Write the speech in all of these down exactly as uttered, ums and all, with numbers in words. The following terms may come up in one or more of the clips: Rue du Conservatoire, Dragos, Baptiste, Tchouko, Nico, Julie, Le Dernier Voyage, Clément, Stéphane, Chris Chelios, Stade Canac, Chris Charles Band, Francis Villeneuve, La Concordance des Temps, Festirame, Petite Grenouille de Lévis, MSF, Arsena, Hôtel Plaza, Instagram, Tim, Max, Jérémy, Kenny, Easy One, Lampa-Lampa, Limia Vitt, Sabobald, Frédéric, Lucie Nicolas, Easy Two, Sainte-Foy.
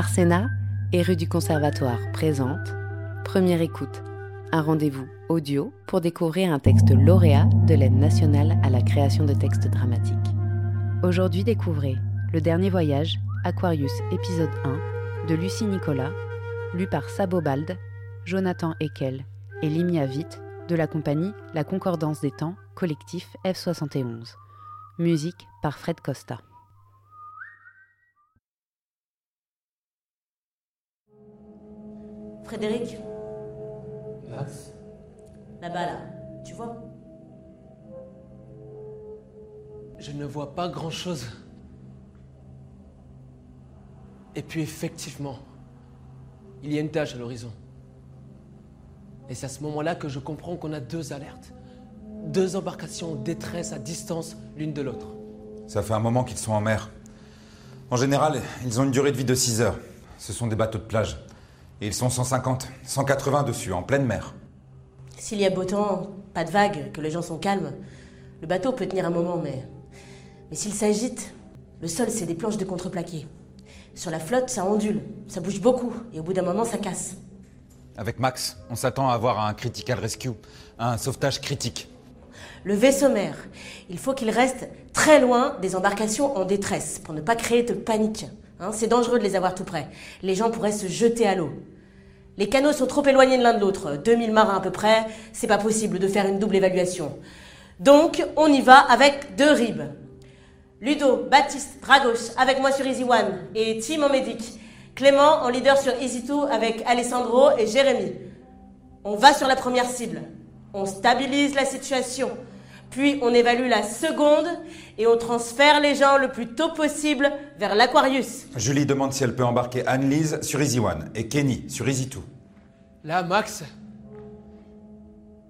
Arsena et Rue du Conservatoire présente Première écoute, un rendez-vous audio pour découvrir un texte lauréat de l'aide nationale à la création de textes dramatiques. Aujourd'hui, découvrez Le Dernier Voyage, Aquarius, épisode un, de Lucie Nicolas, lu par Sabobald, Jonathan Ekel et Limia Vitt, de la compagnie La Concordance des Temps, collectif F soixante et onze. Musique par Fred Costa. Frédéric ? Max ? Là-bas, là. Tu vois ? Je ne vois pas grand-chose. Et puis effectivement, il y a une tache à l'horizon. Et c'est à ce moment-là que je comprends qu'on a deux alertes. Deux embarcations en détresse à distance l'une de l'autre. Ça fait un moment qu'ils sont en mer. En général, ils ont une durée de vie de six heures. Ce sont des bateaux de plage. Et ils sont cent cinquante, cent quatre-vingts dessus, en pleine mer. S'il y a beau temps, pas de vagues, que les gens sont calmes, le bateau peut tenir un moment, mais... Mais s'il s'agite, le sol, c'est des planches de contreplaqué. Sur la flotte, ça ondule, ça bouge beaucoup, et au bout d'un moment, ça casse. Avec Max, on s'attend à avoir un critical rescue, un sauvetage critique. Le vaisseau-mère, il faut qu'il reste très loin des embarcations en détresse, pour ne pas créer de panique. Hein, c'est dangereux de les avoir tout près. Les gens pourraient se jeter à l'eau. Les canots sont trop éloignés de l'un de l'autre. deux mille marins à peu près, c'est pas possible de faire une double évaluation. Donc, on y va avec deux R I B. Ludo, Baptiste, Dragos, avec moi sur Easy One, et Tim en médic. Clément en leader sur Easy Two avec Alessandro et Jérémy. On va sur la première cible. On stabilise la situation. Puis on évalue la seconde et on transfère les gens le plus tôt possible vers l'Aquarius. Julie demande si elle peut embarquer Anne-Lise sur Easy One et Kenny sur Easy Two. Là, Max,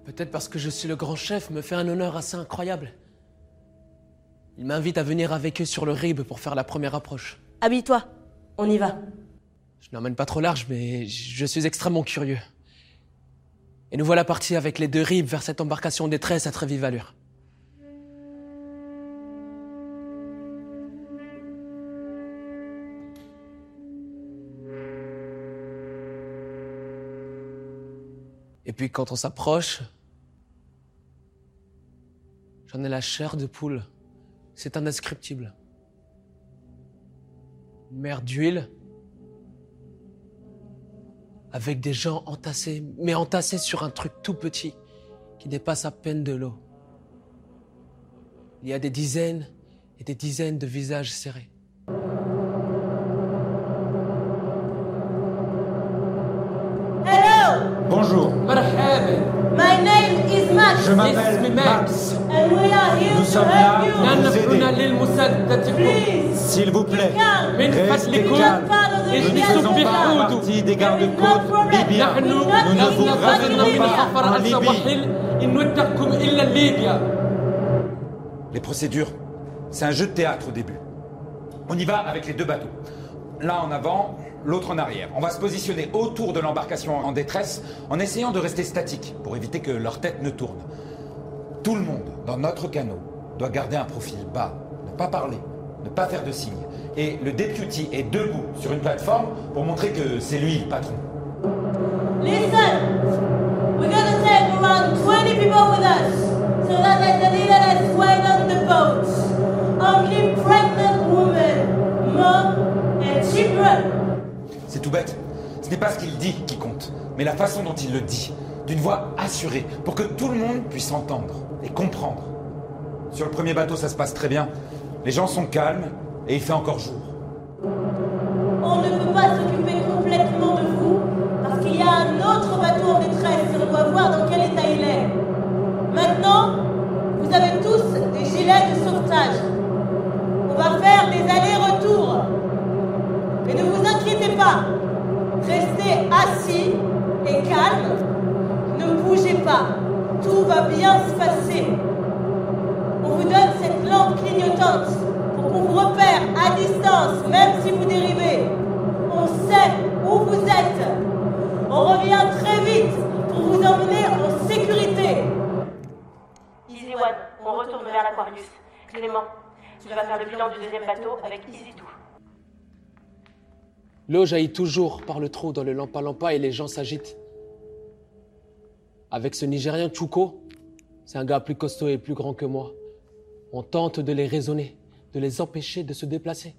peut-être parce que je suis le grand chef, me fait un honneur assez incroyable. Il m'invite à venir avec eux sur le R I B pour faire la première approche. Habille-toi, on y va. Je n'emmène pas trop large, mais je suis extrêmement curieux. Et nous voilà partis avec les deux R I B vers cette embarcation en détresse à très vive allure. Et puis quand on s'approche, j'en ai la chair de poule. C'est indescriptible. Mer d'huile, avec des gens entassés, mais entassés sur un truc tout petit qui dépasse à peine de l'eau. Il y a des dizaines et des dizaines de visages serrés. Bonjour. My name is Max. Je m'appelle Max. And we are here Nous to sommes là pour vous aider. S'il vous plaît, restez calme. Nous ne faisons pas partie des gardes-côtes libyens. Nous ne vous ramènerons pas en Libye. Les procédures, c'est un jeu de théâtre au début. On y va avec les deux bateaux. L'un en avant, l'autre en arrière. On va se positionner autour de l'embarcation en détresse en essayant de rester statique pour éviter que leur tête ne tourne. Tout le monde, dans notre canot, doit garder un profil bas, ne pas parler, ne pas faire de signes. Et le deputy est debout sur une plateforme pour montrer que c'est lui le patron. Listen, we're gonna take around twenty people with us, so that like the leader has swayed on the boat. Only pregnant women, mom. C'est tout bête. Ce n'est pas ce qu'il dit qui compte, mais la façon dont il le dit, d'une voix assurée, pour que tout le monde puisse entendre et comprendre. Sur le premier bateau, ça se passe très bien. Les gens sont calmes et il fait encore jour. On ne peut pas s'occuper complètement de vous, parce qu'il y a un autre bateau en détresse et on doit voir dans quel état il est. Maintenant, vous avez tous des gilets de sauvetage. On va faire des allers-retours. Et ne vous inquiétez pas, restez assis et calme, ne bougez pas, tout va bien se passer. On vous donne cette lampe clignotante pour qu'on vous repère à distance, même si vous dérivez. On sait où vous êtes, on revient très vite pour vous emmener en sécurité. Easy One, on retourne vers l'Aquarius. Clément, tu vas faire le bilan du deuxième bateau avec Easy Two. L'eau jaillit toujours par le trou dans le Lampa-Lampa et les gens s'agitent. Avec ce Nigérien Tchouko, c'est un gars plus costaud et plus grand que moi. On tente de les raisonner, de les empêcher de se déplacer.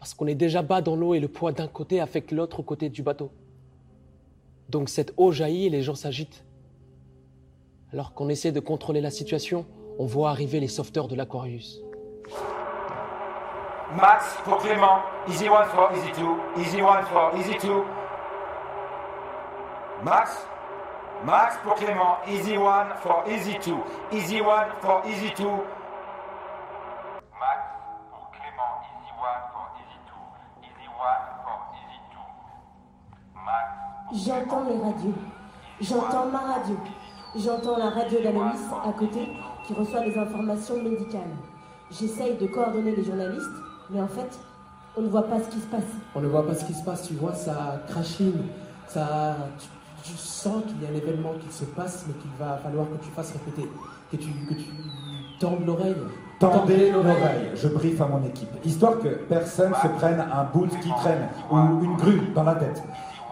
Parce qu'on est déjà bas dans l'eau et le poids d'un côté affecte l'autre côté du bateau. Donc cette eau jaillit et les gens s'agitent. Alors qu'on essaie de contrôler la situation, on voit arriver les sauveteurs de l'Aquarius. Max pour Clément, Easy One for Easy Two, Easy One for Easy Two. Max, Max pour Clément, Easy One for Easy Two, Easy One for Easy Two. Max pour Clément, Easy One for Easy Two, Easy One for Easy Two. Max. J'entends les radios, j'entends ma radio, j'entends la radio d'Aloïs à côté qui reçoit les informations médicales. J'essaye de coordonner les journalistes, mais en fait, on ne voit pas ce qui se passe. On ne voit pas ce qui se passe, tu vois, ça crachine, ça... Tu, tu sens qu'il y a un événement qui se passe, mais qu'il va falloir que tu fasses répéter, que tu, que tu tendes l'oreille. Tendez l'oreille, je briefe à mon équipe, histoire que personne se prenne un bout qui traîne ou une grue dans la tête.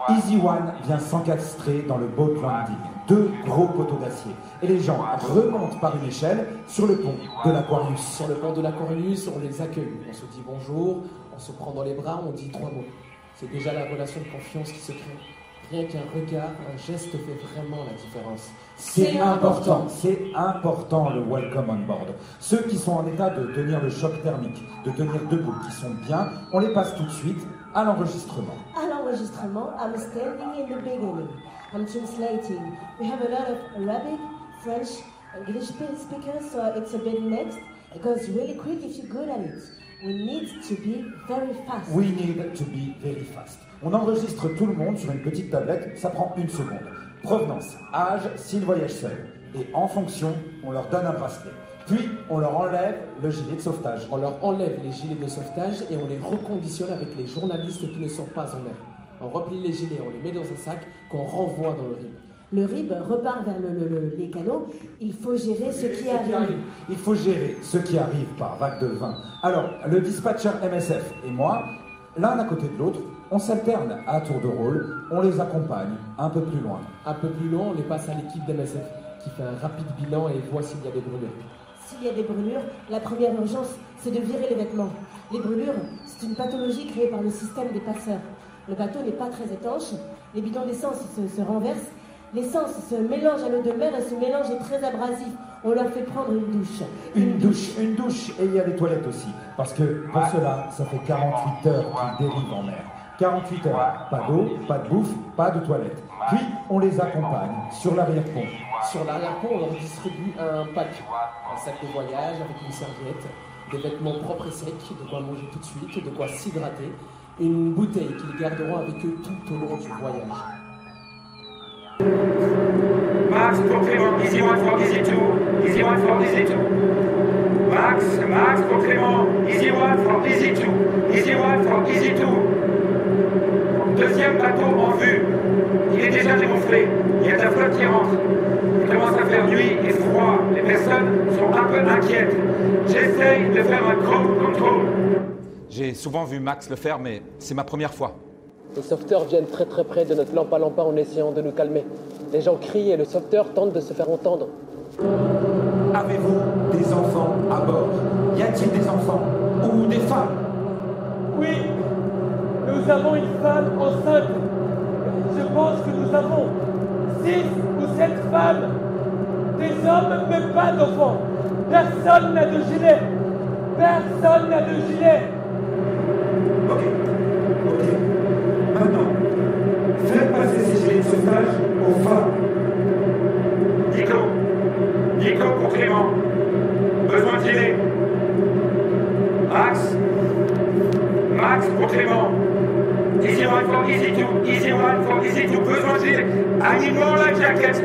Easy One vient s'encastrer dans le boat landing. Deux gros poteaux d'acier. Et les gens remontent par une échelle sur le pont de l'Aquarius. Sur le pont de l'Aquarius, on les accueille. On se dit bonjour, on se prend dans les bras, on dit trois mots. C'est déjà la relation de confiance qui se crée. Rien qu'un regard, un geste fait vraiment la différence. C'est important, c'est important le welcome on board. Ceux qui sont en état de tenir le choc thermique, de tenir debout, qui sont bien, on les passe tout de suite à l'enregistrement. À l'enregistrement, I'm standing in the beginning. I'm translating. We have a lot of Arabic, French, English speakers, so it's a bit mixed. It goes really quick if you're good at it. We need to be very fast. We need to be very fast. On enregistre tout le monde sur une petite tablette, ça prend une seconde. Provenance, âge, s'ils voyagent seuls. Et en fonction, on leur donne un bracelet. Puis, on leur enlève le gilet de sauvetage. On leur enlève les gilets de sauvetage et on les reconditionne avec les journalistes qui ne sont pas en mer. On replie les gilets, on les met dans un sac qu'on renvoie dans le R I B. Le R I B repart vers le, le, le, les canaux. Il faut gérer ce qui arrive. Il faut gérer ce qui arrive par vague de vin. Alors, le dispatcher M S F et moi, l'un à côté de l'autre, on s'alterne à tour de rôle. On les accompagne un peu plus loin. Un peu plus loin, on les passe à l'équipe d'M S F qui fait un rapide bilan et voit s'il y a des brûlures. S'il y a des brûlures, la première urgence, c'est de virer les vêtements. Les brûlures, c'est une pathologie créée par le système des passeurs. Le bateau n'est pas très étanche, les bidons d'essence se, se renversent, l'essence se mélange à l'eau de mer et ce mélange est très abrasif. On leur fait prendre une douche. Une, une douche, douche, une douche, et il y a les toilettes aussi. Parce que pour cela, ça fait quarante-huit heures qu'ils dérivent en mer. quarante-huit heures, pas d'eau, pas de bouffe, pas de toilette. Puis, on les accompagne sur l'arrière-pont. Sur l'arrière-pont, on leur distribue un pack, un sac de voyage avec une serviette, des vêtements propres et secs, de quoi manger tout de suite, de quoi s'hydrater. Une bouteille qu'ils garderont avec eux tout au long du voyage. Max pour Clément, Easy One for Easy Two, Easy One for Easy Two. Max, Max pour Clément, Easy One for Easy Two, Easy One for Easy Two. Deuxième bateau en vue, il est déjà dégonflé, il y a de la flotte qui rentre. Il commence à faire nuit et froid, les personnes sont un peu inquiètes. J'essaye de faire un crowd control. J'ai souvent vu Max le faire, mais c'est ma première fois. Les sauveteurs viennent très très près de notre Lampa-Lampa en essayant de nous calmer. Les gens crient et le sauveteur tente de se faire entendre. Avez-vous des enfants à bord? Y a-t-il des enfants ou des femmes? Oui, nous avons une femme enceinte. Je pense que nous avons six ou sept femmes. Des hommes, mais pas d'enfants. Personne n'a de gilet. Personne n'a de gilet. Ok, ok. Maintenant, faites passer ces gilets de sauvetage aux femmes. Nico, Nico pour Clément. Besoin de gilet. Max, Max pour Clément. Easy One for Easy Two, Easy One for Easy Two. Besoin de gilet. I need more life jackets.